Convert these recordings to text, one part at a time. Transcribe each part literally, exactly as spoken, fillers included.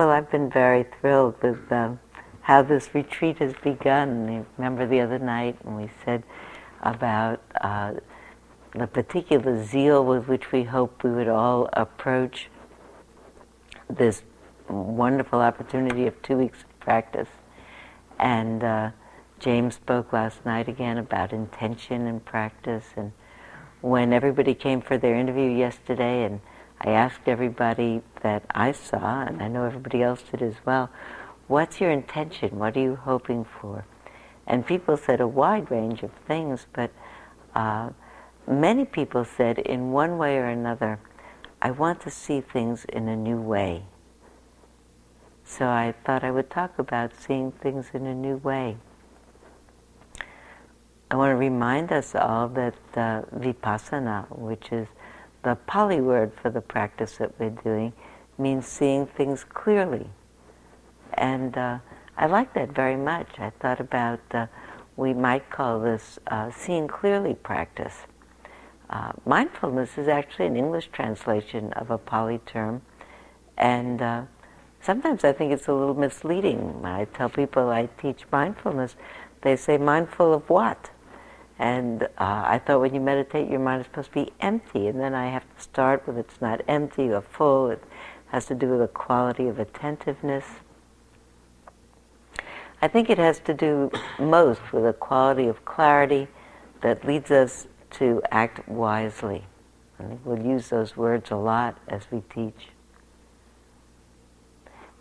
Well, I've been very thrilled with um, how this retreat has begun. I remember the other night when we said about uh, the particular zeal with which we hope we would all approach this wonderful opportunity of two weeks of practice. And uh, James spoke last night again about intention and practice. And when everybody came for their interview yesterday, and I asked everybody that I saw, and I know everybody else did as well, what's your intention? What are you hoping for? And people said a wide range of things, but uh, many people said in one way or another, I want to see things in a new way. So I thought I would talk about seeing things in a new way. I want to remind us all that uh, Vipassana, which is the Pali word for the practice that we're doing, means seeing things clearly. And uh, I like that very much. I thought about, uh, we might call this uh, seeing clearly practice. Uh, mindfulness is actually an English translation of a Pali term. And uh, sometimes I think it's a little misleading. When I tell people I teach mindfulness, they say, mindful of what? And uh, I thought when you meditate, your mind is supposed to be empty. And then I have to start with it's not empty or full. It has to do with the quality of attentiveness. I think it has to do most with a quality of clarity that leads us to act wisely. I think we'll use those words a lot as we teach.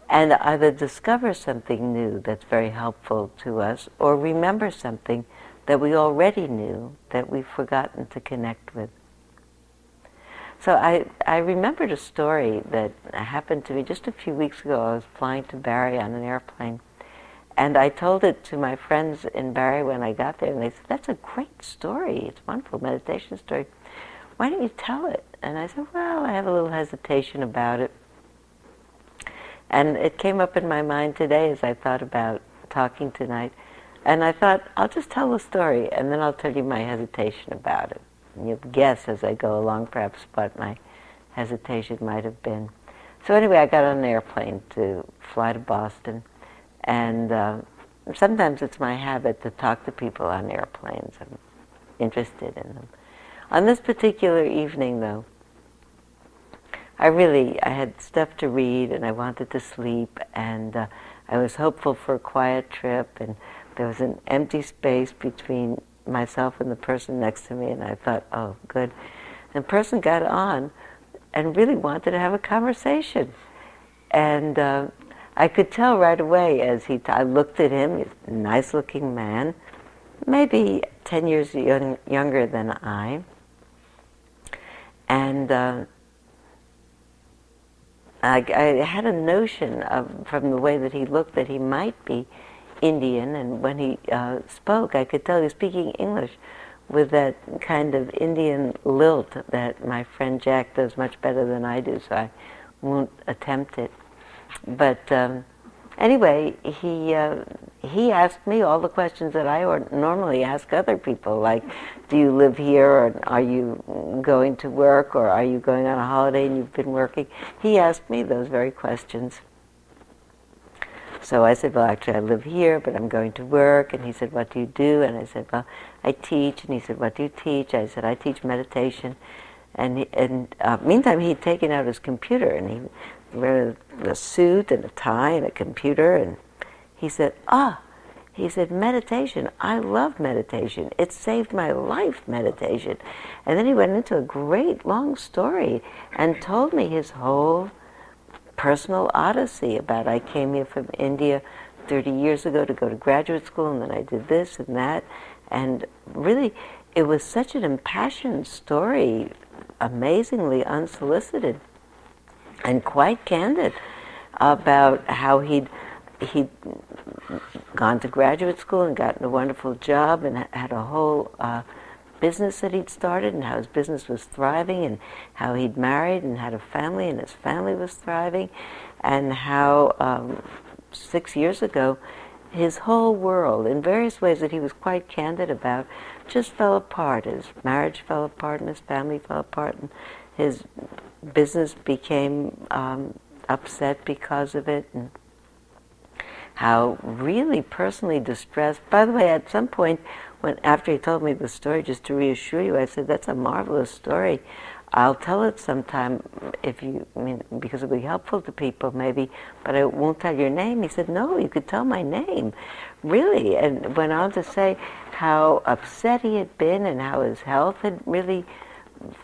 And either discover something new that's very helpful to us, or remember something that we already knew that we've forgotten to connect with. So I, I remembered a story that happened to me just a few weeks ago. I was flying to Barrie on an airplane, and I told it to my friends in Barrie when I got there, and they said, that's a great story, it's a wonderful meditation story. Why don't you tell it? And I said, well, I have a little hesitation about it. And it came up in my mind today as I thought about talking tonight. And I thought, I'll just tell the story, and then I'll tell you my hesitation about it. And you'll guess as I go along, perhaps, what my hesitation might have been. So anyway, I got on an airplane to fly to Boston. And uh, sometimes it's my habit to talk to people on airplanes. I'm interested in them. On this particular evening, though, I really, I had stuff to read, and I wanted to sleep, and uh, I was hopeful for a quiet trip, and there was an empty space between myself and the person next to me, and I thought, oh, good. And the person got on and really wanted to have a conversation. And uh, I could tell right away as he, t- I looked at him, he's a nice-looking man, maybe ten years young, younger than I, and uh, I, I had a notion of, from the way that he looked, that he might be Indian, and when he uh, spoke, I could tell he was speaking English with that kind of Indian lilt that my friend Jack does much better than I do, so I won't attempt it. But um, anyway, he uh, he asked me all the questions that I would normally ask other people, like, do you live here, or are you going to work, or are you going on a holiday and you've been working? He asked me those very questions. So I said, well, actually, I live here, but I'm going to work. And he said, what do you do? And I said, well, I teach. And he said, what do you teach? I said, I teach meditation. And, he, and uh, meantime, he'd taken out his computer, and he wearing a suit and a tie and a computer, and he said, ah, he said, meditation, I love meditation. It saved my life, meditation. And then he went into a great long story and told me his whole personal odyssey about, I came here from India thirty years ago to go to graduate school, and then I did this and that. And really, it was such an impassioned story, amazingly unsolicited, and quite candid about how he'd, he'd gone to graduate school and gotten a wonderful job and had a whole uh, business that he'd started, and how his business was thriving, and how he'd married and had a family and his family was thriving, and how um, six years ago his whole world, in various ways that he was quite candid about, just fell apart. His marriage fell apart, and his family fell apart, and his business became um, upset because of it, and how really personally distressed. By the way, at some point, when after he told me the story, just to reassure you, I said, that's a marvelous story. I'll tell it sometime if you, I mean, because it'll be helpful to people maybe, but I won't tell your name. He said, no, you could tell my name, really, and went on to say how upset he had been and how his health had really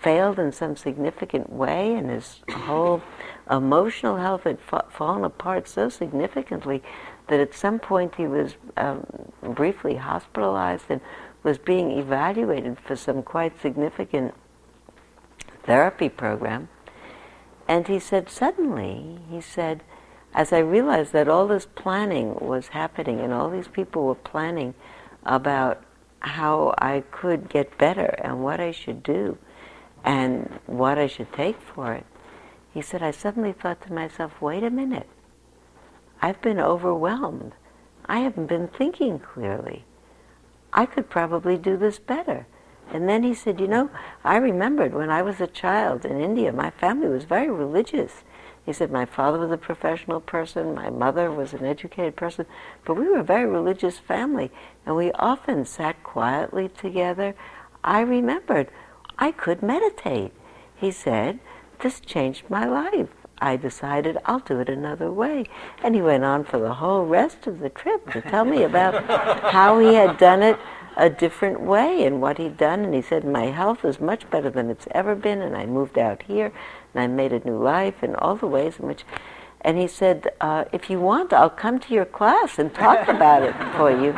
failed in some significant way and his whole emotional health had fa- fallen apart so significantly that at some point he was um, briefly hospitalized and was being evaluated for some quite significant therapy program. And he said, suddenly, he said, as I realized that all this planning was happening and all these people were planning about how I could get better and what I should do and what I should take for it, he said, I suddenly thought to myself, wait a minute, I've been overwhelmed. I haven't been thinking clearly. I could probably do this better. And then he said, you know, I remembered when I was a child in India, my family was very religious. He said, my father was a professional person, my mother was an educated person, but we were a very religious family, and we often sat quietly together. I remembered I could meditate. He said, this changed my life. I decided I'll do it another way. And he went on for the whole rest of the trip to tell me about how he had done it a different way and what he'd done. And he said, my health is much better than it's ever been, and I moved out here, and I made a new life, and all the ways in which... And he said, uh, if you want, I'll come to your class and talk about it for you.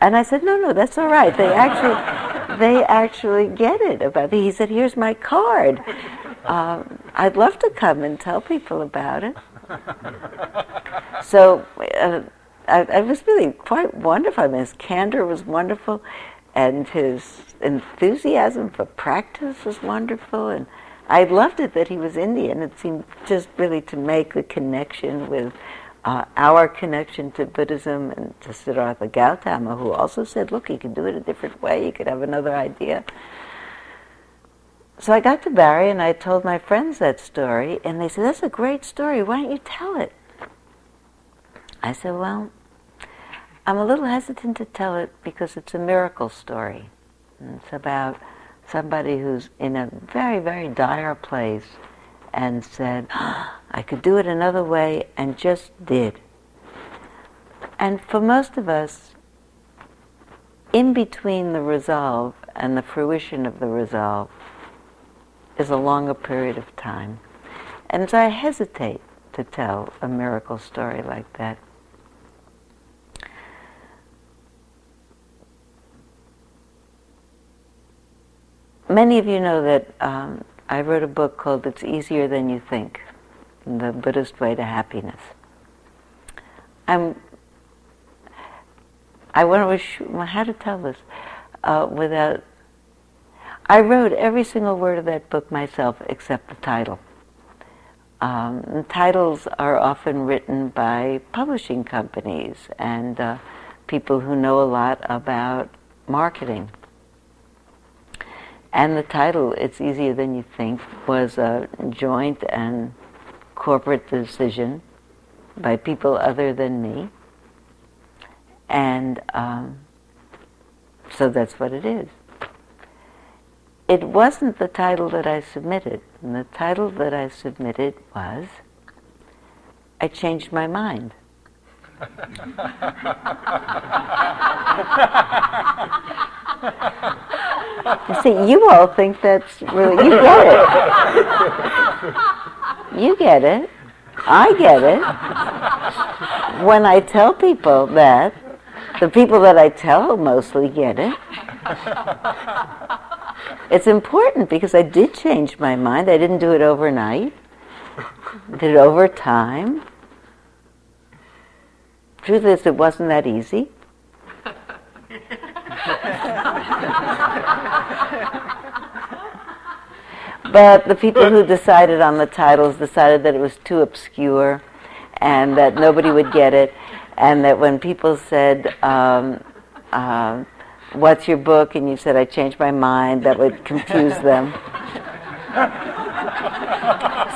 And I said, no, no, that's all right. They actually they actually get it about it. He said, here's my card. Uh, I'd love to come and tell people about it. So... Uh, I, I was really quite wonderful. I mean, his candor was wonderful, and his enthusiasm for practice was wonderful, and I loved it that he was Indian. It seemed just really to make the connection with uh, our connection to Buddhism and to Siddhartha Gautama, who also said, look, you can do it a different way, you could have another idea. So I got to Barry, and I told my friends that story, and they said, that's a great story, why don't you tell it? I said, well, I'm a little hesitant to tell it because it's a miracle story. And it's about somebody who's in a very, very dire place and said, oh, I could do it another way, and just did. And for most of us, in between the resolve and the fruition of the resolve is a longer period of time. And so I hesitate to tell a miracle story like that. Many of you know that um, I wrote a book called It's Easier Than You Think, The Buddhist Way to Happiness. I'm, I want to wish, well, how to tell this uh, without, I wrote every single word of that book myself except the title. Um, titles are often written by publishing companies and uh, people who know a lot about marketing. And the title, It's Easier Than You Think, was a joint and corporate decision by people other than me. And um, so that's what it is. It wasn't the title that I submitted. And the title that I submitted was, I Changed My Mind. You see, you all think that's really, you get it. You get it. I get it. When I tell people that, the people that I tell mostly get it. It's important because I did change my mind. I didn't do it overnight. I did it over time. Truth is, it wasn't that easy. But the people who decided on the titles decided that it was too obscure and that nobody would get it, and that when people said, um, uh, what's your book? And you said, I changed my mind. That would confuse them.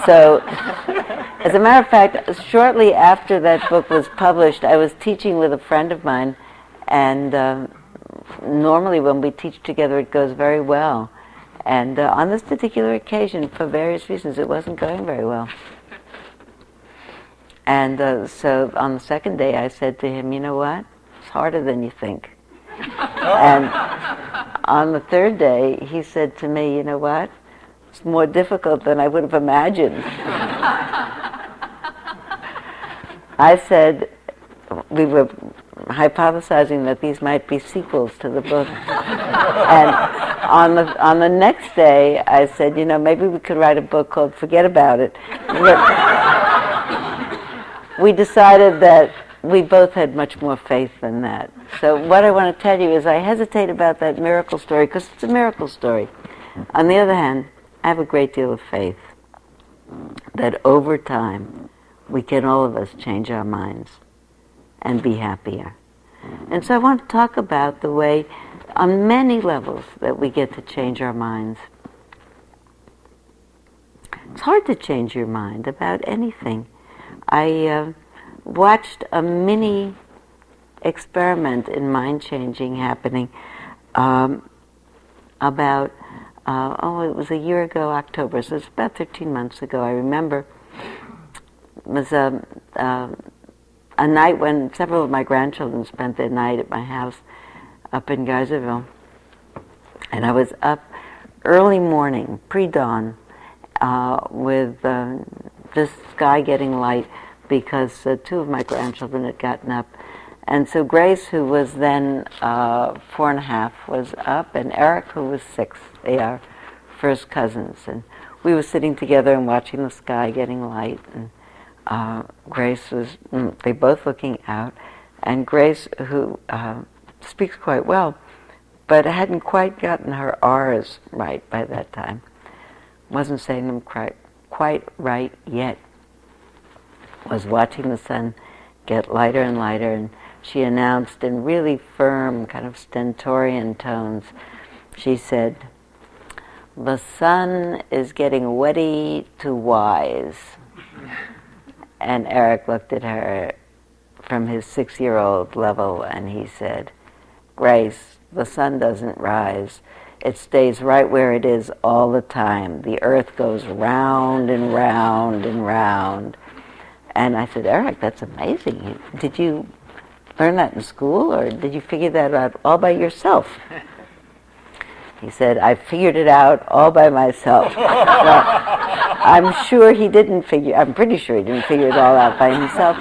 So As a matter of fact, shortly after that book was published, I was teaching with a friend of mine, and um, normally when we teach together it goes very well. And uh, on this particular occasion, for various reasons, it wasn't going very well. And uh, so on the second day I said to him, you know what, it's harder than you think. And on the third day he said to me, you know what, it's more difficult than I would have imagined. I said, we were hypothesizing that these might be sequels to the book. And on the, on the next day I said, you know, maybe we could write a book called Forget About It. We decided that we both had much more faith than that. So what I want to tell you is I hesitate about that miracle story because it's a miracle story. On the other hand, I have a great deal of faith that over time we can all of us change our minds and be happier. And so I want to talk about the way, on many levels, that we get to change our minds. It's hard to change your mind about anything. I uh, watched a mini experiment in mind changing happening um, about, uh, oh, it was a year ago, October, so it's about thirteen months ago, I remember. It was a, a, a night when several of my grandchildren spent their night at my house up in Geyserville. And I was up early morning, pre-dawn, uh, with uh, just sky getting light because uh, two of my grandchildren had gotten up. And so Grace, who was then uh, four and a half, was up, and Eric, who was six, they are first cousins. And we were sitting together and watching the sky getting light. And uh, Grace was, mm, they both looking out. And Grace, who uh, speaks quite well, but hadn't quite gotten her R's right by that time, wasn't saying them quite, quite right yet, was watching the sun get lighter and lighter, and she announced in really firm, kind of stentorian tones, she said, "The sun is getting wetty to wise." And Eric looked at her from his six-year-old level, and he said, "Grace, the sun doesn't rise. It stays right where it is all the time. The earth goes round and round and round." And I said, "Eric, that's amazing. Did you learn that in school, or did you figure that out all by yourself?" He said, "I figured it out all by myself." Well, I'm sure he didn't figure, I'm pretty sure he didn't figure it all out by himself.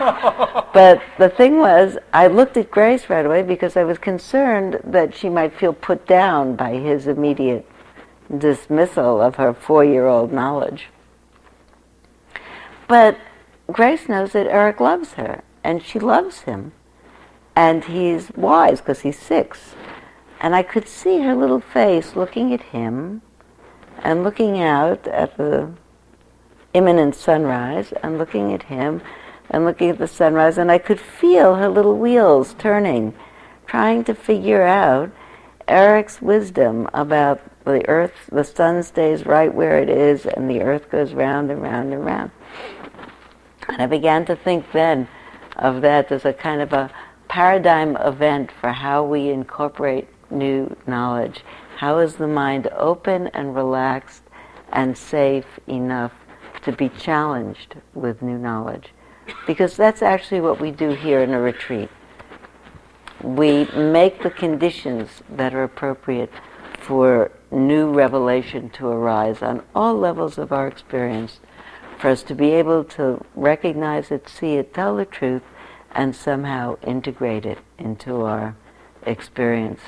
But the thing was, I looked at Grace right away because I was concerned that she might feel put down by his immediate dismissal of her four-year-old knowledge. But Grace knows that Eric loves her, and she loves him. And he's wise because he's six. And I could see her little face looking at him and looking out at the imminent sunrise and looking at him and looking at the sunrise, and I could feel her little wheels turning, trying to figure out Eric's wisdom about the earth, the sun stays right where it is and the earth goes round and round and round. And I began to think then of that as a kind of a paradigm event for how we incorporate new knowledge. How is the mind open and relaxed and safe enough to be challenged with new knowledge? Because that's actually what we do here in a retreat. We make the conditions that are appropriate for new revelation to arise on all levels of our experience, for us to be able to recognize it, see it, tell the truth, and somehow integrate it into our experience.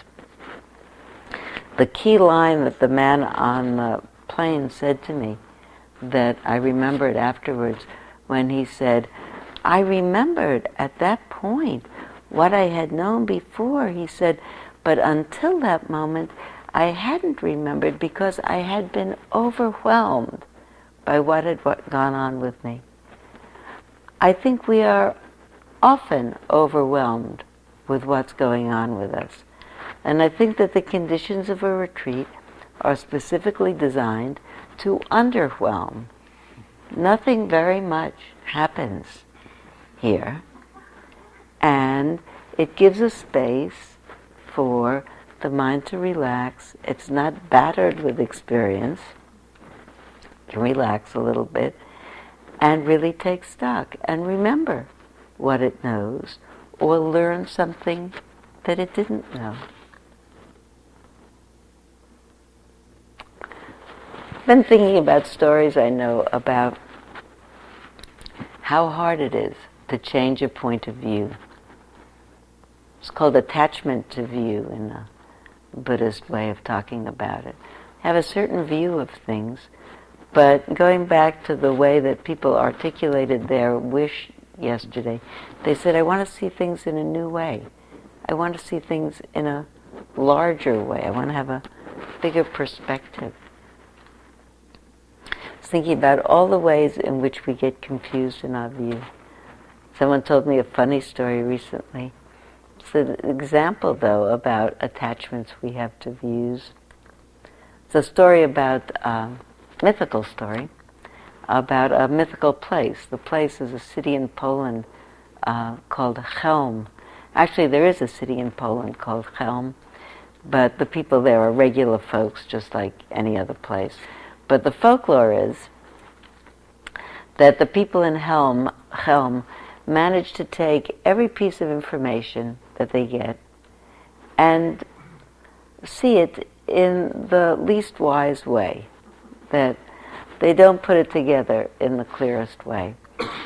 The key line that the man on the plane said to me, that I remembered afterwards, when he said, "I remembered at that point what I had known before," he said, "but until that moment I hadn't remembered because I had been overwhelmed by what had gone on with me." I think we are often overwhelmed with what's going on with us. And I think that the conditions of a retreat are specifically designed to underwhelm nothing very much happens here, and it gives a space for the mind to relax. It's not battered with experience. You can relax a little bit and really take stock and remember what it knows, or learn something that it didn't know. Been thinking about stories I know about how hard it is to change a point of view. It's called attachment to view in the Buddhist way of talking about it. Have a certain view of things, but going back to the way that people articulated their wish yesterday, they said, I want to see things in a new way. I want to see things in a larger way. I want to have a bigger perspective. I was thinking about all the ways in which we get confused in our view. Someone told me a funny story recently. It's an example, though, about attachments we have to views. It's a story about, uh, mythical story, about a mythical place. The place is a city in Poland uh, called Chelm. Actually, there is a city in Poland called Chelm, but the people there are regular folks, just like any other place. But the folklore is that the people in Chelm, Chelm manage to take every piece of information that they get and see it in the least wise way, that they don't put it together in the clearest way.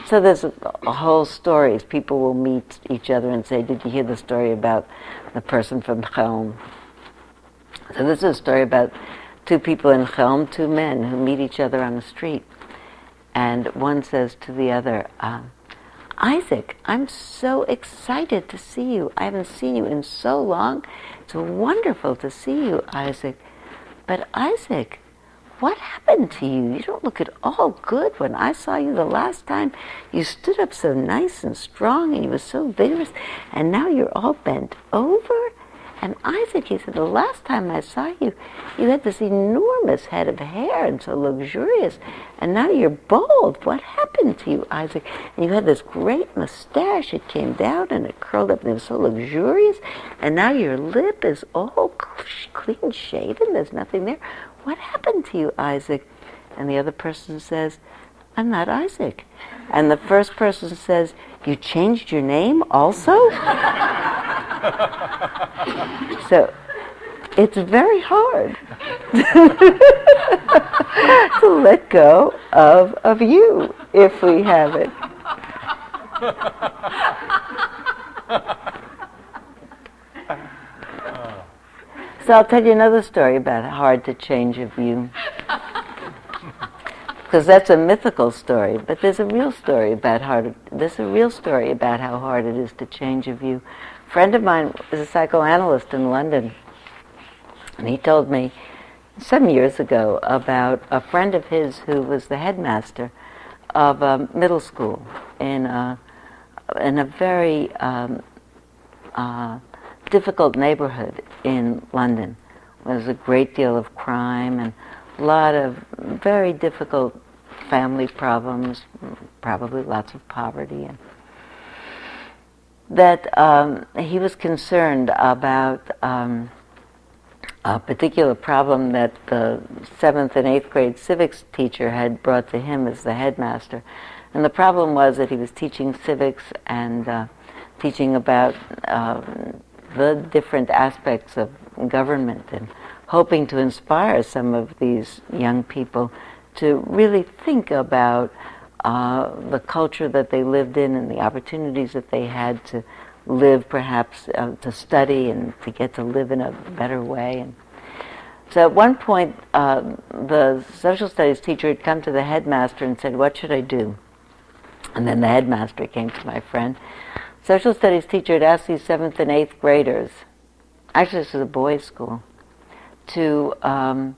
So there's a, a whole story. People will meet each other and say, did you hear the story about the person from Chelm? So this is a story about two people in Chelm, two men who meet each other on the street. And one says to the other, um, Isaac, I'm so excited to see you. I haven't seen you in so long. It's wonderful to see you, Isaac. But Isaac, what happened to you? You don't look at all good. When I saw you the last time, you stood up so nice and strong, and you were so vigorous, and now you're all bent over. And Isaac, he said, the last time I saw you, you had this enormous head of hair and so luxurious, and now you're bald. What happened to you, Isaac? And you had this great mustache. It came down and it curled up, and it was so luxurious, and now your lip is all clean shaven. There's nothing there. What happened to you, Isaac? And the other person says, I'm not Isaac. And the first person says, you changed your name also? So it's very hard to let go of, of you if we have it. So I'll tell you another story about hard to change a view. Because that's a mythical story, but there's a real story about hard. There's a real story about how hard it is to change a view. A friend of mine is a psychoanalyst in London, and he told me some years ago about a friend of his who was the headmaster of a middle school in a in a very um, uh, difficult neighborhood in London. There was a great deal of crime and a lot of very difficult family problems, probably lots of poverty. And that um, he was concerned about um, a particular problem that the seventh and eighth grade civics teacher had brought to him as the headmaster. And the problem was that he was teaching civics and uh, teaching about um, the different aspects of government, and hoping to inspire some of these young people to really think about uh, the culture that they lived in and the opportunities that they had to live, perhaps uh, to study and to get to live in a better way. And so at one point, uh, the social studies teacher had come to the headmaster and said, what should I do? And then the headmaster came to my friend. Social studies teacher had asked these seventh and eighth graders, actually this was a boys' school, to um,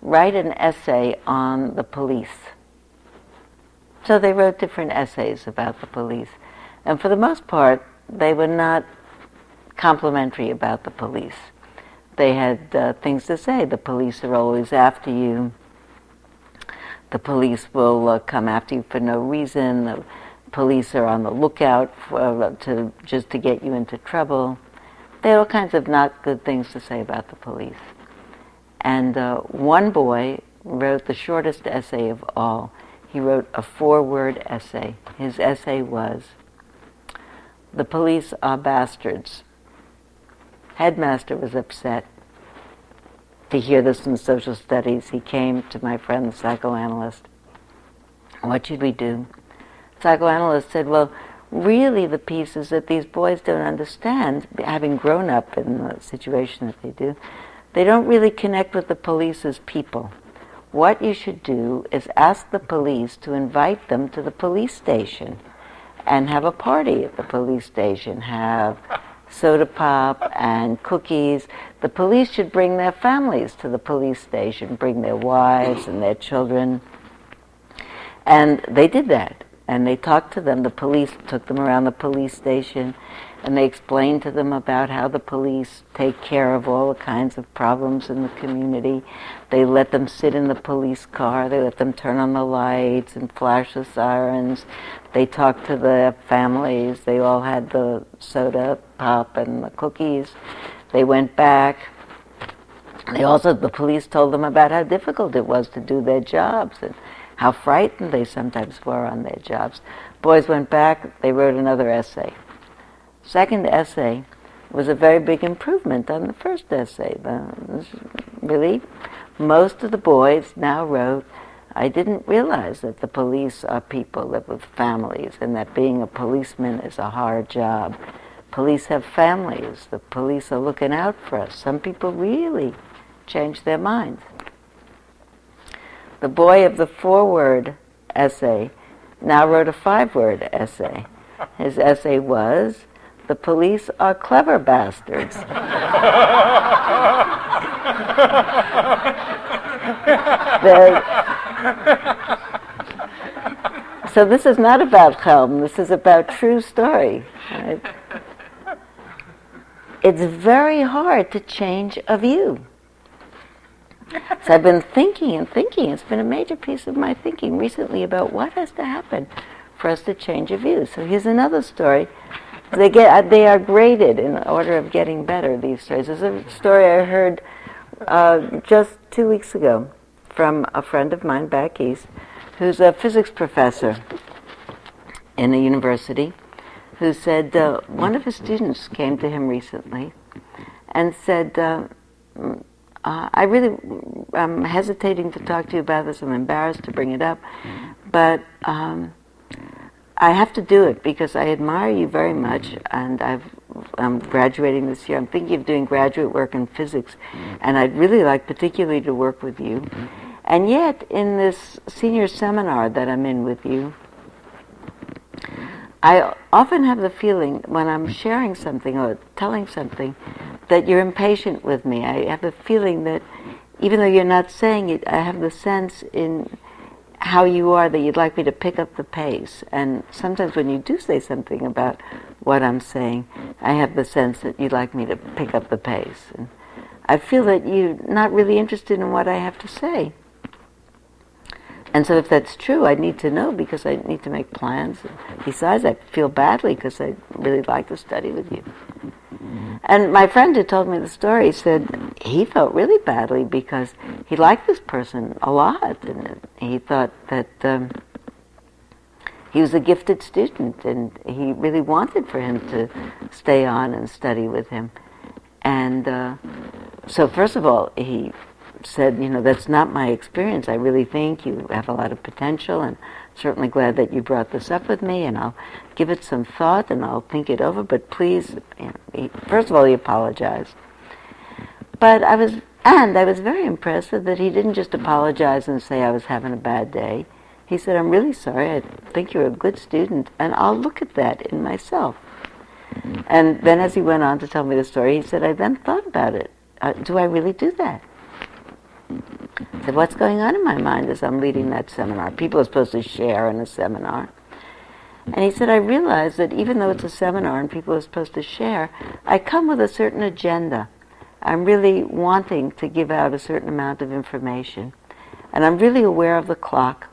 write an essay on the police. So they wrote different essays about the police. And for the most part, they were not complimentary about the police. They had uh, things to say. The police are always after you. the police will uh, come after you for no reason. The police are on the lookout for, uh, to just to get you into trouble. There are all kinds of not good things to say about the police. And uh, one boy wrote the shortest essay of all. He wrote a four-word essay. His essay was, "The police are bastards." Headmaster was upset to hear this in social studies. He came to my friend, the psychoanalyst. What should we do? Psychoanalyst said, well, really the piece is that these boys don't understand, having grown up in the situation that they do, they don't really connect with the police as people. What you should do is ask the police to invite them to the police station and have a party at the police station, have soda pop and cookies. The police should bring their families to the police station, bring their wives and their children. And they did that. And they talked to them. The police took them around the police station, and they explained to them about how the police take care of all the kinds of problems in the community. They let them sit in the police car. They let them turn on the lights and flash the sirens. They talked to the families. They all had the soda pop and the cookies. They went back. They also, the police told them about how difficult it was to do their jobs and how frightened they sometimes were on their jobs. Boys went back. They wrote another essay. Second essay was a very big improvement on the first essay. The, really, most of the boys now wrote, I didn't realize that the police are people, that with families, and that being a policeman is a hard job. Police have families. The police are looking out for us. Some people really change their minds. The boy of the four-word essay now wrote a five-word essay. His essay was, "The police are clever bastards." So this is not about Chelm. This is about true story. Right? It's very hard to change a view. So I've been thinking and thinking. It's been a major piece of my thinking recently about what has to happen for us to change a view. So here's another story. They get they are graded in order of getting better, these stories. There's a story I heard uh, just two weeks ago from a friend of mine back east who's a physics professor in a university who said uh, one of his students came to him recently and said, uh, Uh, I really am hesitating to talk to you about this. I'm embarrassed to bring it up. But um, I have to do it because I admire you very much. And I've, I'm graduating this year. I'm thinking of doing graduate work in physics. And I'd really like particularly to work with you. And yet, in this senior seminar that I'm in with you, I often have the feeling when I'm sharing something or telling something that you're impatient with me. I have a feeling that even though you're not saying it, I have the sense in how you are that you'd like me to pick up the pace. And sometimes when you do say something about what I'm saying, I have the sense that you'd like me to pick up the pace. And I feel that you're not really interested in what I have to say. And so if that's true, I need to know because I need to make plans. Besides, I feel badly because I really like to study with you. And my friend who told me the story said he felt really badly because he liked this person a lot. And he thought that um, he was a gifted student and he really wanted for him to stay on and study with him. And uh, so first of all, he said, you know, that's not my experience. I really think you have a lot of potential, and I'm certainly glad that you brought this up with me, and I'll give it some thought, and I'll think it over, but please, you know, he, first of all, he apologized. But I was, and I was very impressed that he didn't just apologize and say I was having a bad day. He said, I'm really sorry, I think you're a good student, and I'll look at that in myself. And then as he went on to tell me the story, he said, I then thought about it. Uh, do I really do that? I said, what's going on in my mind as I'm leading that seminar? People are supposed to share in a seminar. And he said, I realize that even though it's a seminar and people are supposed to share, I come with a certain agenda. I'm really wanting to give out a certain amount of information. and I'm really aware of the clock,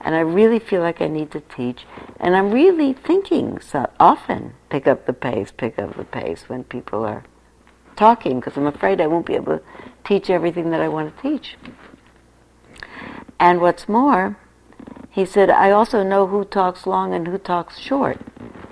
and I really feel like I need to teach, and I'm really thinking, so often, pick up the pace, pick up the pace when people are talking, because I'm afraid I won't be able to teach everything that I want to teach. And what's more, he said, I also know who talks long and who talks short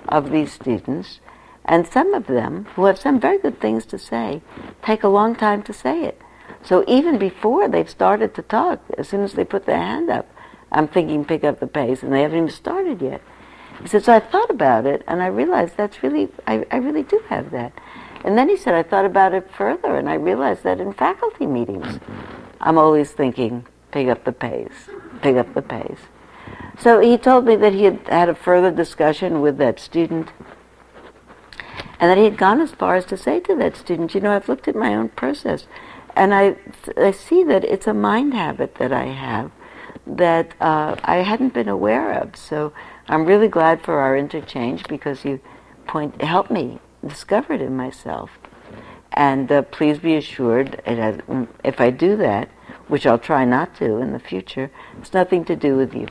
of these students, and some of them, who have some very good things to say, take a long time to say it. So even before they've started to talk, as soon as they put their hand up, I'm thinking pick up the pace, and they haven't even started yet. He said, so I thought about it, and I realized that's really, I, I really do have that. And then he said, I thought about it further, and I realized that in faculty meetings, I'm always thinking, pick up the pace, pick up the pace. So he told me that he had had a further discussion with that student, and that he had gone as far as to say to that student, you know, I've looked at my own process, and I, I see that it's a mind habit that I have that uh, I hadn't been aware of. So I'm really glad for our interchange, because you point helped me discover it in myself. And uh, please be assured, it has, if I do that, which I'll try not to in the future, it's nothing to do with you.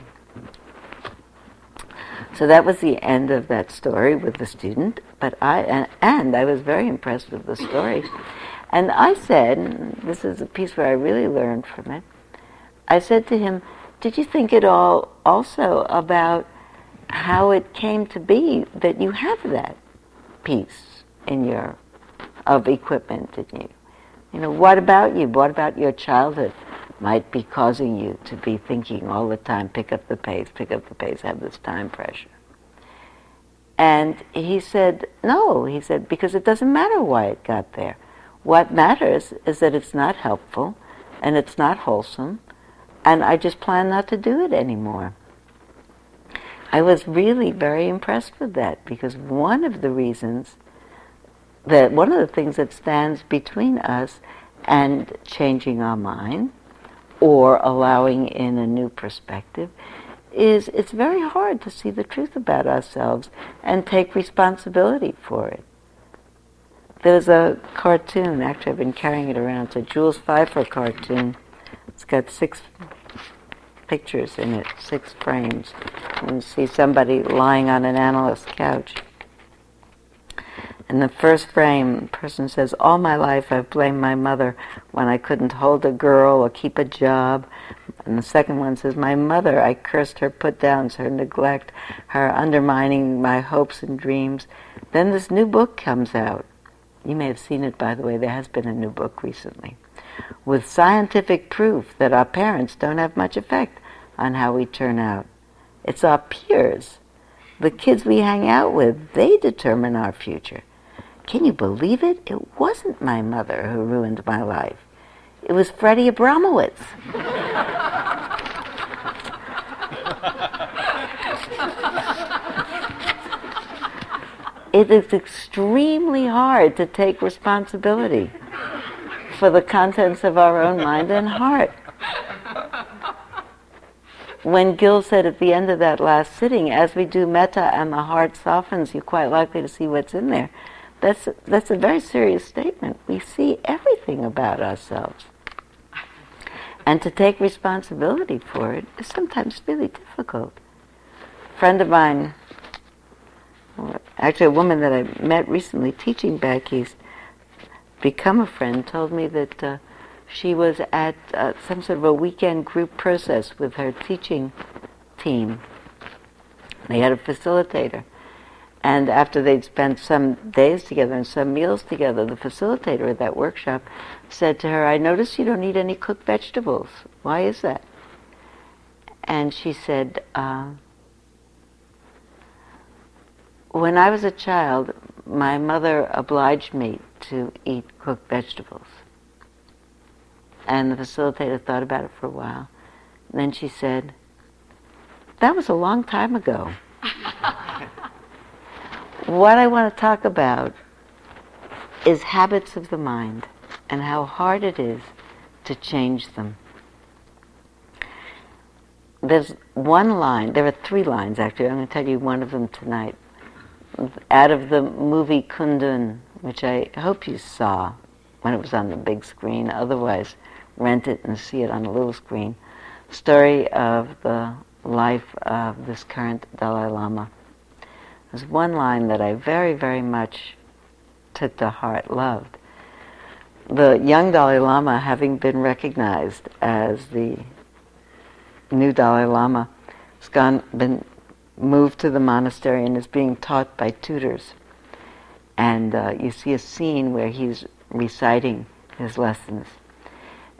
So that was the end of that story with the student, but I and, and I was very impressed with the story. And I said, and this is a piece where I really learned from it, I said to him, did you think at all also about how it came to be that you have that piece in your, of equipment in you? You know, what about you? What about your childhood might be causing you to be thinking all the time, pick up the pace, pick up the pace, have this time pressure? And he said, no, he said, because it doesn't matter why it got there. What matters is that it's not helpful, and it's not wholesome, and I just plan not to do it anymore. I was really very impressed with that, because one of the reasons, that one of the things that stands between us and changing our mind, or allowing in a new perspective, is it's very hard to see the truth about ourselves and take responsibility for it. There's a cartoon, actually I've been carrying it around, it's a Jules Feiffer cartoon. It's got six pictures in it, six frames. And you see somebody lying on an analyst's couch. In the first frame, the person says, all my life I've blamed my mother when I couldn't hold a girl or keep a job. And the second one says, my mother, I cursed her put-downs, her neglect, her undermining my hopes and dreams. Then this new book comes out. You may have seen it, by the way. There has been a new book recently with scientific proof that our parents don't have much effect on how we turn out. It's our peers, the kids we hang out with, they determine our future. Can you believe it? It wasn't my mother who ruined my life. It was Freddie Abramowitz. It is extremely hard to take responsibility for the contents of our own mind and heart. When Gil said at the end of that last sitting, as we do metta and the heart softens, you're quite likely to see what's in there. That's a, that's a very serious statement. We see everything about ourselves. And to take responsibility for it is sometimes really difficult. A friend of mine, actually a woman that I met recently teaching back east, become a friend, told me that uh, she was at uh, some sort of a weekend group process with her teaching team. They had a facilitator. And after they'd spent some days together and some meals together, the facilitator at that workshop said to her, I notice you don't eat any cooked vegetables. Why is that? And she said, uh, when I was a child, my mother obliged me to eat cooked vegetables. And the facilitator thought about it for a while. And then she said, that was a long time ago. What I want to talk about is habits of the mind and how hard it is to change them. There's one line, there are three lines actually, I'm going to tell you one of them tonight, out of the movie Kundun, which I hope you saw when it was on the big screen, otherwise rent it and see it on a little screen. story of the life of this current Dalai Lama. There's one line that I very, very much took to heart, loved. The young Dalai Lama, having been recognized as the new Dalai Lama, has gone, been moved to the monastery and is being taught by tutors. And uh, you see a scene where he's reciting his lessons.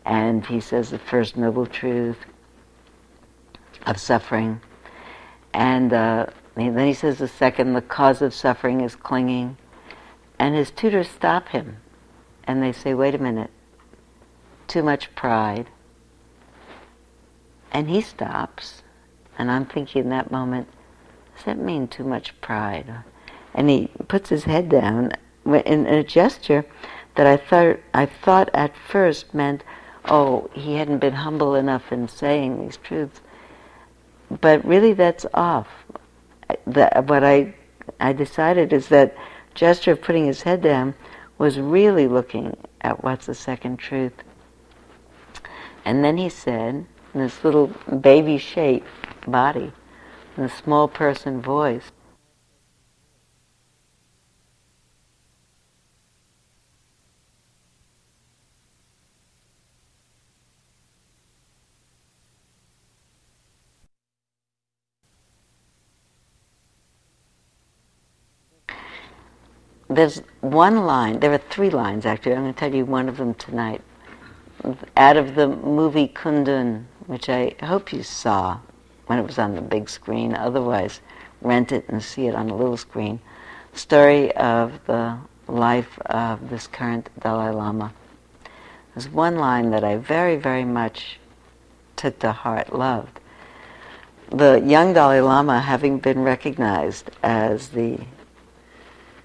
And he says the first noble truth of suffering. And uh, then he says the second, the cause of suffering is clinging. And his tutors stop him. And they say, wait a minute, too much pride. And he stops. And I'm thinking in that moment, does that mean too much pride? And he puts his head down in a gesture that I thought I thought at first meant, oh, he hadn't been humble enough in saying these truths. But really that's off. The, what I, I decided is that gesture of putting his head down was really looking at what's the second truth. And then he said, in this little baby-shaped body, in a small person voice, there's one line, there are three lines actually, I'm going to tell you one of them tonight, out of the movie Kundun, which I hope you saw when it was on the big screen, otherwise rent it and see it on a little screen. Story of the life of this current Dalai Lama. There's one line that I very, very much took to heart, loved. The young Dalai Lama, having been recognized as the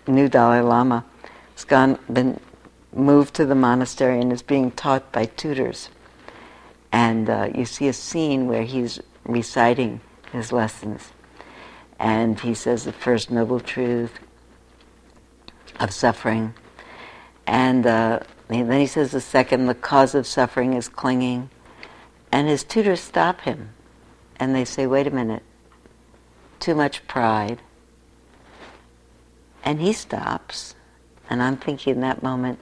new Dalai Lama, has gone, been moved to the monastery and is being taught by tutors. And uh, you see a scene where he's reciting his lessons. And he says the first noble truth of suffering. And uh, then he says the second, the cause of suffering is clinging. And his tutors stop him. And they say, wait a minute, too much pride. And he stops, and I'm thinking in that moment,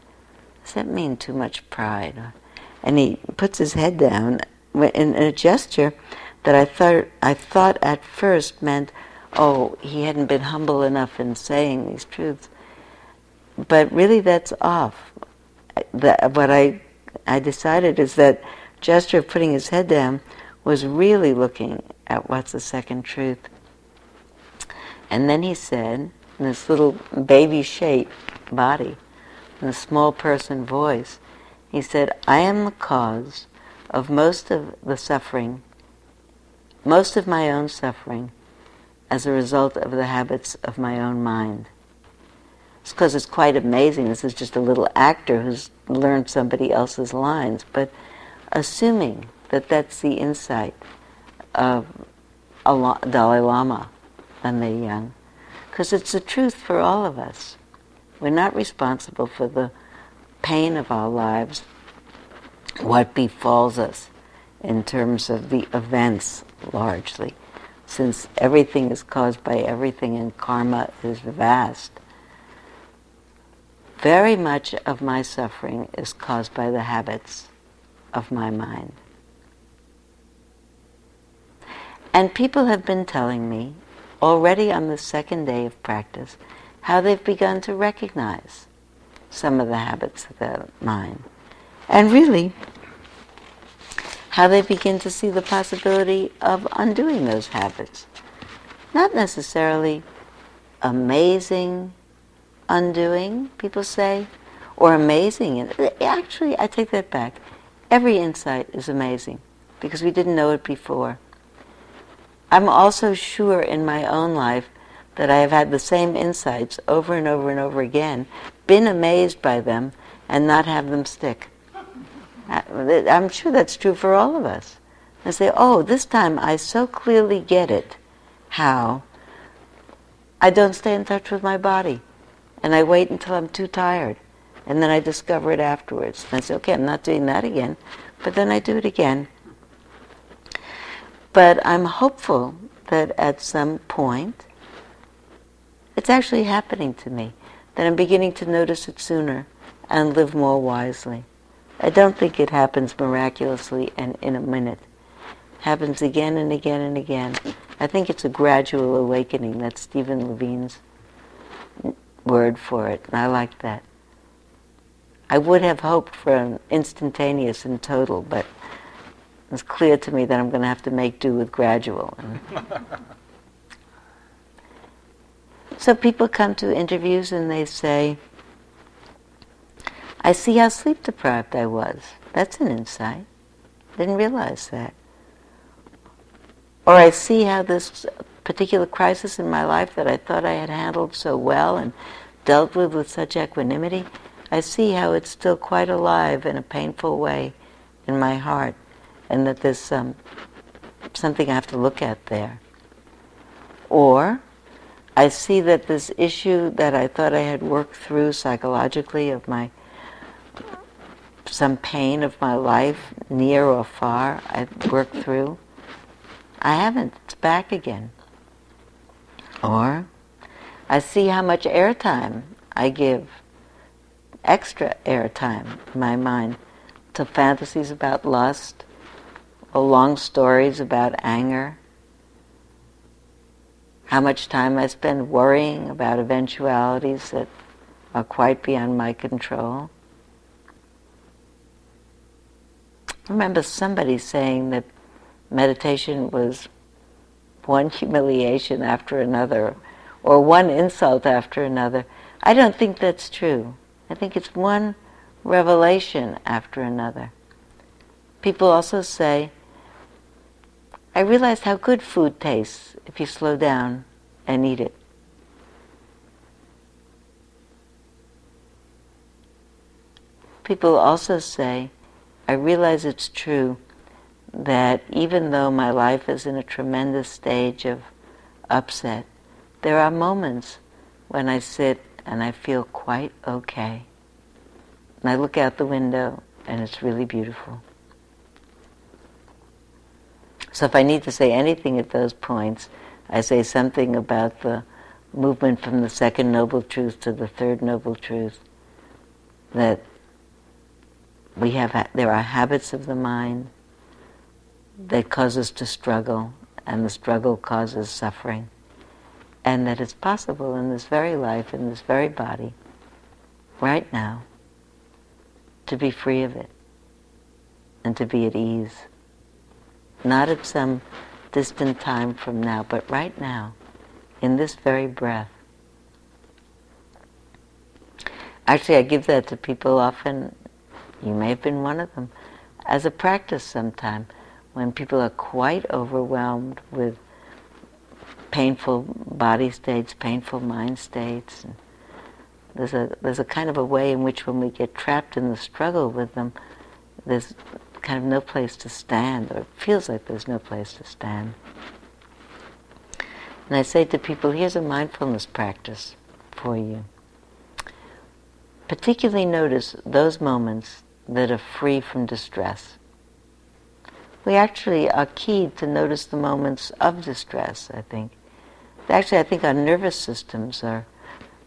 does that mean too much pride? And he puts his head down in a gesture that I thought I thought at first meant, oh, he hadn't been humble enough in saying these truths. But really that's off. The, what I, I decided is that gesture of putting his head down was really looking at what's the second truth. And then he said, in this little baby-shaped body, in a small person voice, he said, I am the cause of most of the suffering, most of my own suffering, as a result of the habits of my own mind. It's because it's quite amazing. This is just a little actor who's learned somebody else's lines, but assuming that that's the insight of a Dalai Lama when they're young, because it's the truth for all of us. We're not responsible for the pain of our lives, what befalls us in terms of the events, largely, since everything is caused by everything and karma is vast. Very much of my suffering is caused by the habits of my mind. And people have been telling me, already on the second day of practice, how they've begun to recognize some of the habits of their mind. And really, how they begin to see the possibility of undoing those habits. Not necessarily amazing undoing, people say, or amazing. Actually, I take that back. Every insight is amazing, because we didn't know it before. I'm also sure in my own life that I have had the same insights over and over and over again, been amazed by them, and not have them stick. I'm sure that's true for all of us. I say, oh, this time I so clearly get it, how I don't stay in touch with my body, and I wait until I'm too tired, and then I discover it afterwards. And I say, okay, I'm not doing that again, but then I do it again. But I'm hopeful that at some point, it's actually happening to me, that I'm beginning to notice it sooner and live more wisely. I don't think it happens miraculously and in a minute. It happens again and again and again. I think it's a gradual awakening. That's Stephen Levine's word for it, and I like that. I would have hoped for an instantaneous and total, but it's clear to me that I'm going to have to make do with gradual. So people come to interviews and they say, I see how sleep deprived I was. That's an insight. Didn't realize that. Or I see how this particular crisis in my life that I thought I had handled so well and dealt with with such equanimity, I see how it's still quite alive in a painful way in my heart, and that there's um, something I have to look at there. Or I see that this issue that I thought I had worked through psychologically of my some pain of my life, near or far, I've worked through. I haven't. It's back again. Or I see how much airtime I give, extra airtime in my mind, to fantasies about lust, or long stories about anger. How much time I spend worrying about eventualities that are quite beyond my control. I remember somebody saying that meditation was one humiliation after another, or one insult after another. I don't think that's true. I think it's one revelation after another. People also say, I realized how good food tastes if you slow down and eat it. People also say, I realize it's true that even though my life is in a tremendous stage of upset, there are moments when I sit and I feel quite okay. And I look out the window and it's really beautiful. So if I need to say anything at those points, I say something about the movement from the second noble truth to the third noble truth, that we have ha- there are habits of the mind that cause us to struggle, and the struggle causes suffering, and that it's possible in this very life, in this very body, right now, to be free of it and to be at ease. Not at some distant time from now, but right now, in this very breath. Actually, I give that to people often. You may have been one of them, as a practice sometime, when people are quite overwhelmed with painful body states, painful mind states. And there's a there's a kind of a way in which when we get trapped in the struggle with them, there's kind of no place to stand, or it feels like there's no place to stand. And I say to people, here's a mindfulness practice for you. Particularly notice those moments that are free from distress. We actually are keyed to notice the moments of distress, I think. Actually, I think our nervous systems are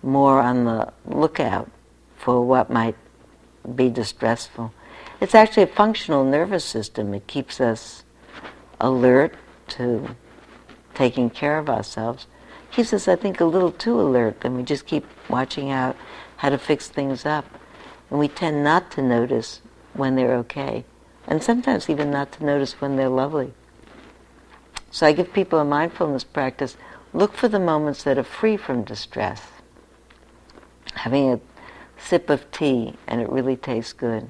more on the lookout for what might be distressful. It's actually a functional nervous system. It keeps us alert to taking care of ourselves. It keeps us, I think, a little too alert, and we just keep watching out how to fix things up. And we tend not to notice when they're okay, and sometimes even not to notice when they're lovely. So I give people a mindfulness practice. Look for the moments that are free from distress. Having a sip of tea, and it really tastes good.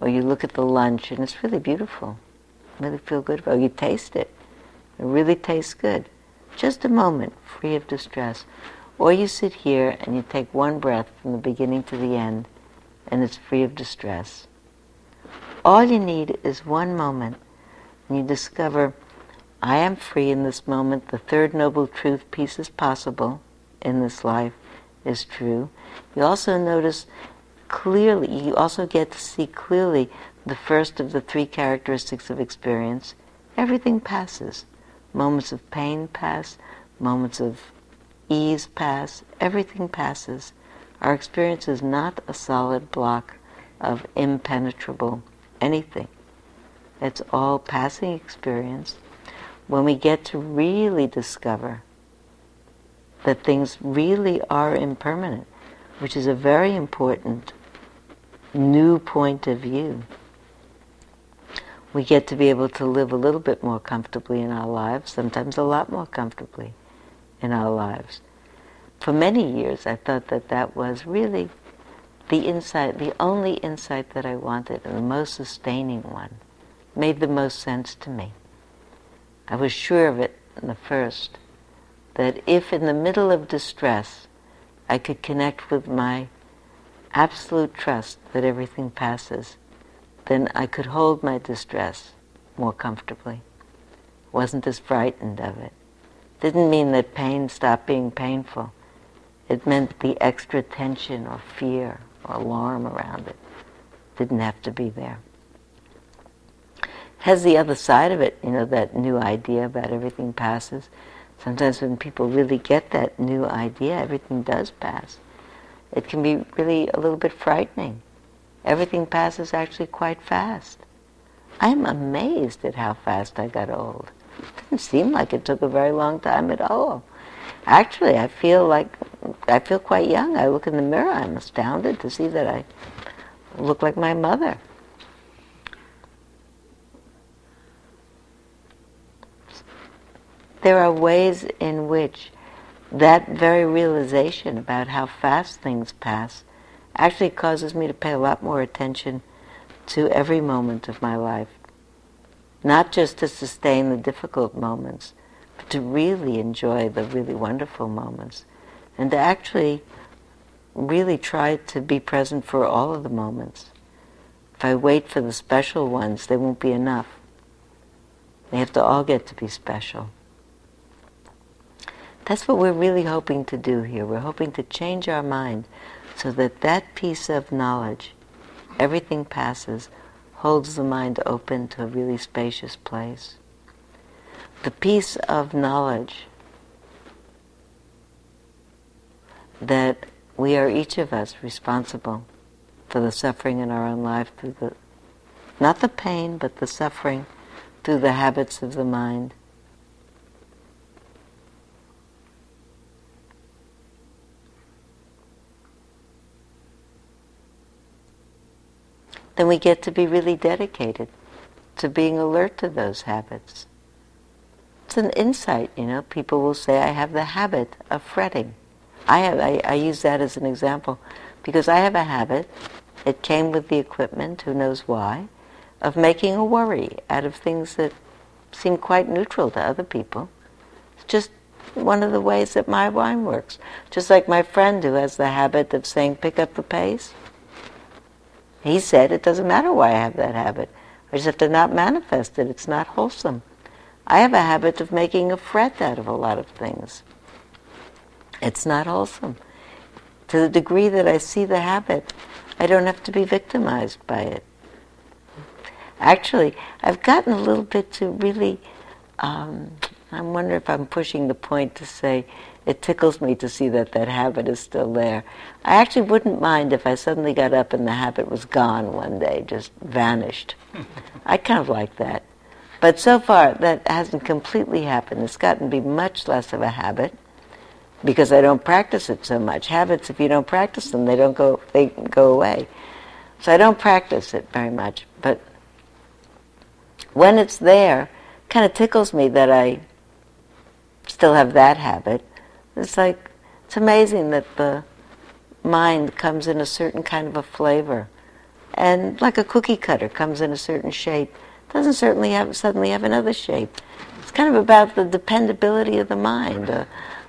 Or you look at the lunch and it's really beautiful. Really feel good. Or you taste it. It really tastes good. Just a moment, free of distress. Or you sit here and you take one breath from the beginning to the end and it's free of distress. All you need is one moment, and you discover, I am free in this moment. The third noble truth, peace is possible in this life, is true. You also notice clearly, you also get to see clearly the first of the three characteristics of experience, Everything passes. Moments of pain pass, moments of ease pass, everything passes. Our experience is not a solid block of impenetrable anything. It's all passing experience. When we get to really discover that things really are impermanent, which is a very important new point of view, we get to be able to live a little bit more comfortably in our lives, sometimes a lot more comfortably in our lives. For many years, I thought that that was really the insight, the only insight that I wanted, and the most sustaining one, made the most sense to me. I was sure of it in the first, that if in the middle of distress, I could connect with my absolute trust that everything passes, then I could hold my distress more comfortably. Wasn't as frightened of it. Didn't mean that pain stopped being painful. It meant the extra tension or fear or alarm around it didn't have to be there. Has the other side of it, you know, that new idea about everything passes. Sometimes when people really get that new idea, everything does pass. It can be really a little bit frightening. Everything passes actually quite fast. I'm amazed at how fast I got old. It didn't seem like it took a very long time at all. Actually, I feel like, I feel quite young. I look in the mirror, I'm astounded to see that I look like my mother. There are ways in which that very realization about how fast things pass actually causes me to pay a lot more attention to every moment of my life. Not just to sustain the difficult moments, but to really enjoy the really wonderful moments. And to actually really try to be present for all of the moments. If I wait for the special ones, they won't be enough. They have to all get to be special. That's what we're really hoping to do here. We're hoping to change our mind so that that piece of knowledge, everything passes, holds the mind open to a really spacious place. The piece of knowledge that we are each of us responsible for the suffering in our own life, through the, not the pain, but the suffering through the habits of the mind. Then we get to be really dedicated to being alert to those habits. It's an insight, you know. People will say, I have the habit of fretting. I, have, I, I use that as an example because I have a habit, it came with the equipment, who knows why, of making a worry out of things that seem quite neutral to other people. It's just one of the ways that my mind works. Just like my friend who has the habit of saying, pick up the pace. He said, it doesn't matter why I have that habit. I just have to not manifest it. It's not wholesome. I have a habit of making a fret out of a lot of things. It's not wholesome. To the degree that I see the habit, I don't have to be victimized by it. Actually, I've gotten a little bit to really, um, I wonder if I'm pushing the point to say, it tickles me to see that that habit is still there. I actually wouldn't mind if I suddenly got up and the habit was gone one day, just vanished. I kind of like that. But so far, that hasn't completely happened. It's gotten to be much less of a habit because I don't practice it so much. Habits, if you don't practice them, they don't go, they go away. So I don't practice it very much. But when it's there, it kind of tickles me that I still have that habit. It's like, it's amazing that the mind comes in a certain kind of a flavor. And like a cookie cutter comes in a certain shape, doesn't certainly have, suddenly have another shape. It's kind of about the dependability of the mind. Uh,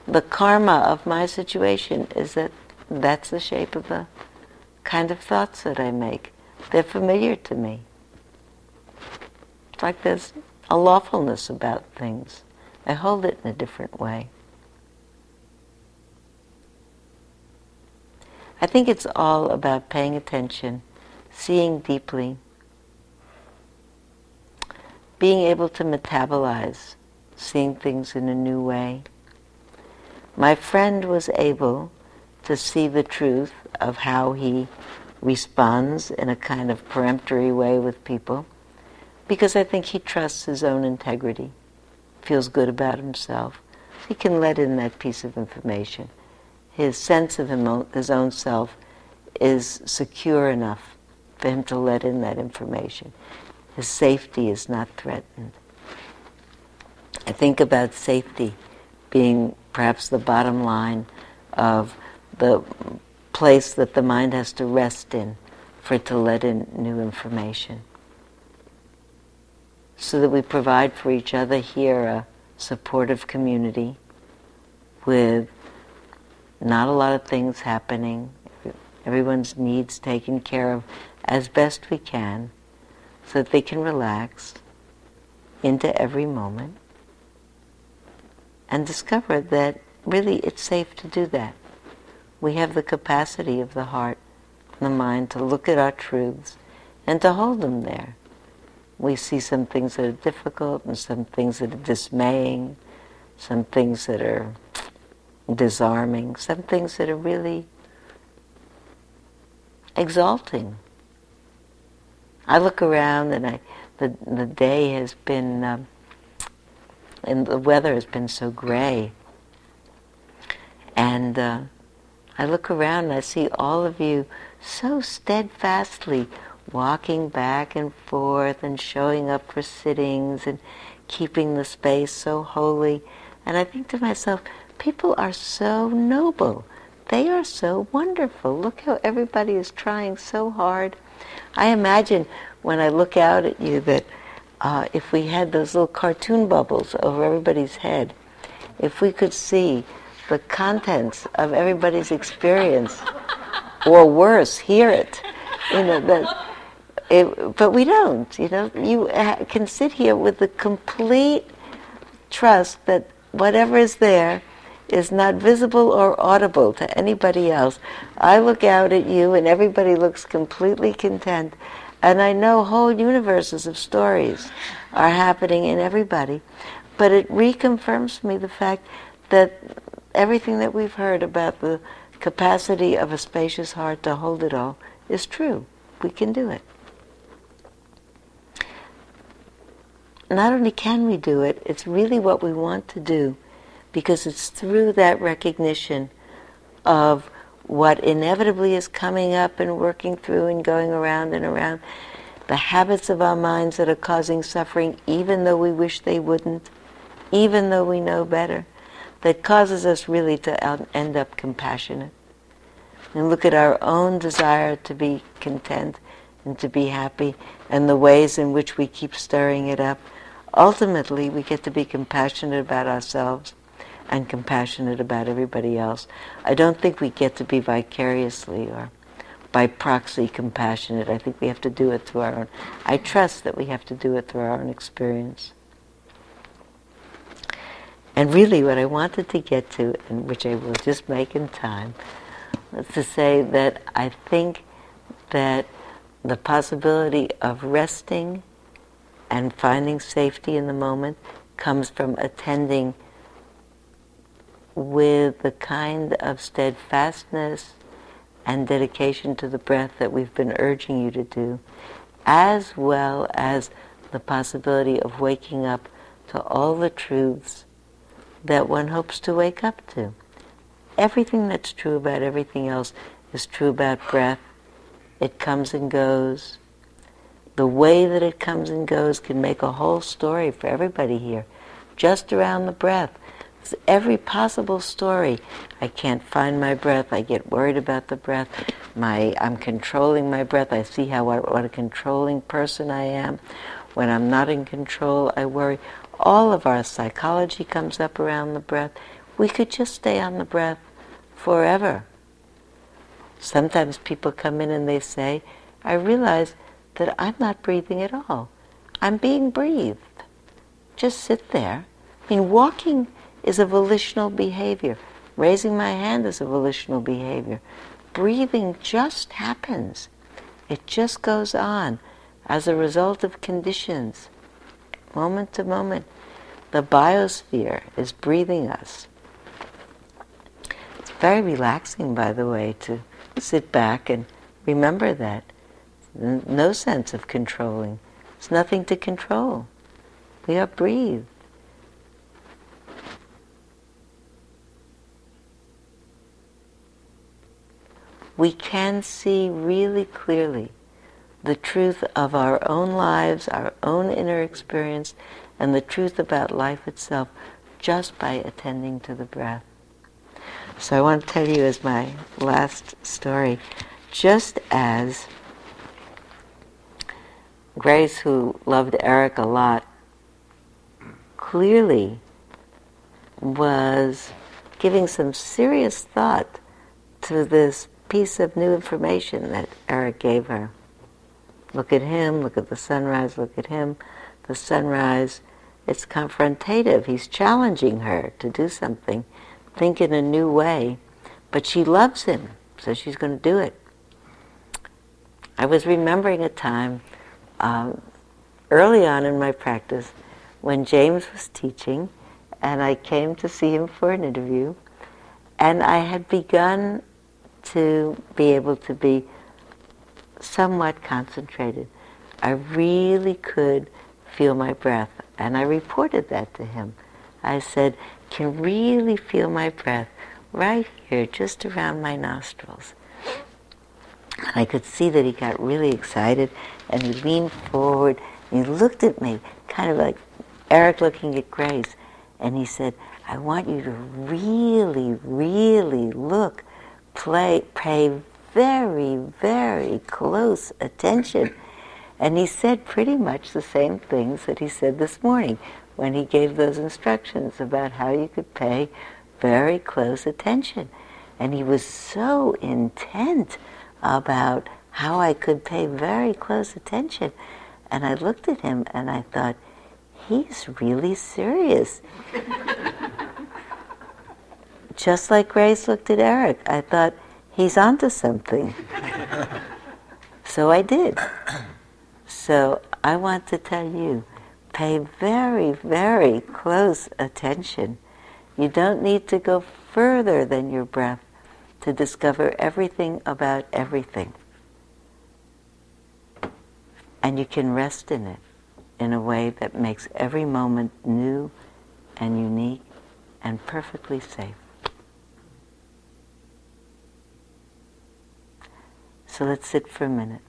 the karma of my situation is that that's the shape of the kind of thoughts that I make. They're familiar to me. It's like there's a lawfulness about things. I hold it in a different way. I think it's all about paying attention, seeing deeply, being able to metabolize, seeing things in a new way. My friend was able to see the truth of how he responds in a kind of peremptory way with people, because I think he trusts his own integrity, feels good about himself. He can let in that piece of information. His sense of him, his own self is secure enough for him to let in that information. His safety is not threatened. I think about safety being perhaps the bottom line of the place that the mind has to rest in for it to let in new information. So that we provide for each other here a supportive community with not a lot of things happening, everyone's needs taken care of as best we can, so that they can relax into every moment and discover that really it's safe to do that. We have the capacity of the heart and the mind to look at our truths and to hold them there. We see some things that are difficult and some things that are dismaying, some things that are disarming, some things that are really exalting. I look around and I, the, the day has been, um, and the weather has been so gray. And uh, I look around and I see all of you so steadfastly walking back and forth and showing up for sittings and keeping the space so holy. And I think to myself, people are so noble. They are so wonderful. Look how everybody is trying so hard. I imagine when I look out at you that uh, if we had those little cartoon bubbles over everybody's head, if we could see the contents of everybody's experience, or worse, hear it, you know, that it, but we don't, you know. You ha- can sit here with the complete trust that whatever is there is not visible or audible to anybody else. I look out at you and everybody looks completely content, and I know whole universes of stories are happening in everybody, but it reconfirms for me the fact that everything that we've heard about the capacity of a spacious heart to hold it all is true. We can do it. Not only can we do it, it's really what we want to do, because it's through that recognition of what inevitably is coming up and working through and going around and around, the habits of our minds that are causing suffering, even though we wish they wouldn't, even though we know better, that causes us really to end up compassionate. And look at our own desire to be content and to be happy and the ways in which we keep stirring it up. Ultimately, we get to be compassionate about ourselves and compassionate about everybody else. I don't think we get to be vicariously or by proxy compassionate. I think we have to do it through our own. I trust that we have to do it through our own experience. And really what I wanted to get to, and which I will just make in time, was to say that I think that the possibility of resting and finding safety in the moment comes from attending with the kind of steadfastness and dedication to the breath that we've been urging you to do, as well as the possibility of waking up to all the truths that one hopes to wake up to. Everything that's true about everything else is true about breath. It comes and goes. The way that it comes and goes can make a whole story for everybody here, just around the breath. Every possible story. I can't find my breath. I get worried about the breath. My, I'm controlling my breath. I see how what, what a controlling person I am. When I'm not in control, I worry. All of our psychology comes up around the breath. We could just stay on the breath forever. Sometimes people come in and they say, I realize that I'm not breathing at all. I'm being breathed. Just sit there. I mean, walking is a volitional behavior. Raising my hand is a volitional behavior. Breathing just happens. It just goes on as a result of conditions. moment to moment. The biosphere is breathing us. It's very relaxing, by the way, to sit back and remember that. No sense of controlling. There's nothing to control. We are breathed. We can see really clearly the truth of our own lives, our own inner experience, and the truth about life itself just by attending to the breath. So I want to tell you as my last story, just as Grace, who loved Eric a lot, clearly was giving some serious thought to this piece of new information that Eric gave her. Look at him, look at the sunrise, look at him, the sunrise. It's confrontative. He's challenging her to do something, think in a new way. But she loves him, so she's going to do it. I was remembering a time um, early on in my practice when James was teaching, and I came to see him for an interview, and I had begun to be able to be somewhat concentrated. I really could feel my breath, and I reported that to him. I said, can really feel my breath right here, just around my nostrils. And I could see that he got really excited, and he leaned forward, and he looked at me, kind of like Eric looking at Grace, and he said, I want you to really, really look, play, pay very, very close attention. And he said pretty much the same things that he said this morning when he gave those instructions about how you could pay very close attention. And he was so intent about how I could pay very close attention. And I looked at him and I thought, he's really serious. Just like Grace looked at Eric, I thought, he's onto something. So I did. So I want to tell you, pay very, very close attention. You don't need to go further than your breath to discover everything about everything. And you can rest in it in a way that makes every moment new and unique and perfectly safe. So let's sit for a minute.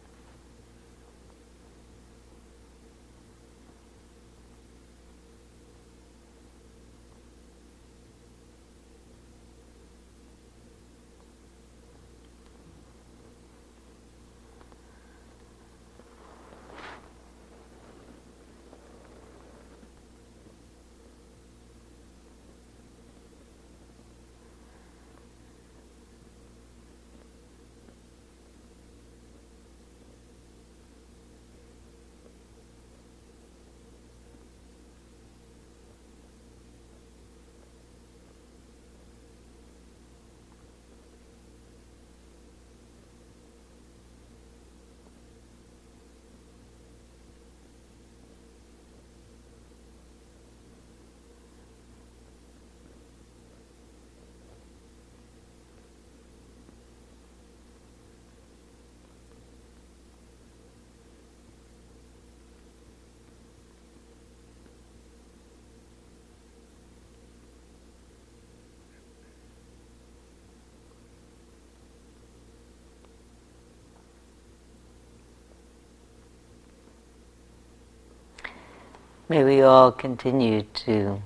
May we all continue to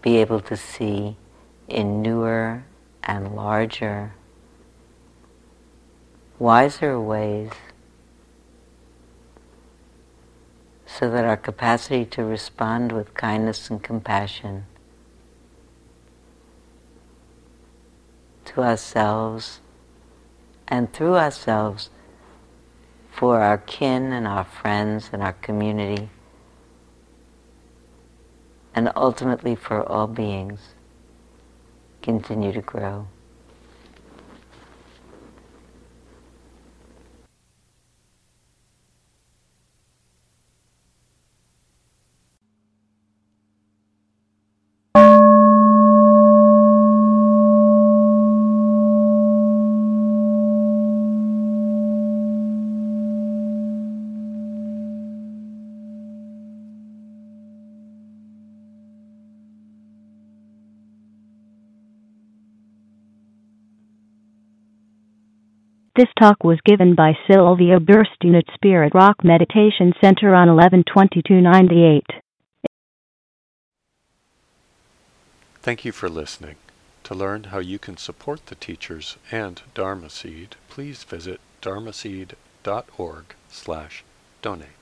be able to see in newer and larger, wiser ways, so that our capacity to respond with kindness and compassion to ourselves and through ourselves for our kin and our friends and our community, and ultimately for all beings, continue to grow. This talk was given by Sylvia Boorstein at Spirit Rock Meditation Center on eleven twenty-two ninety-eight. Thank you for listening. To learn how you can support the teachers and Dharma Seed, please visit dharmaseed dot org slash donate.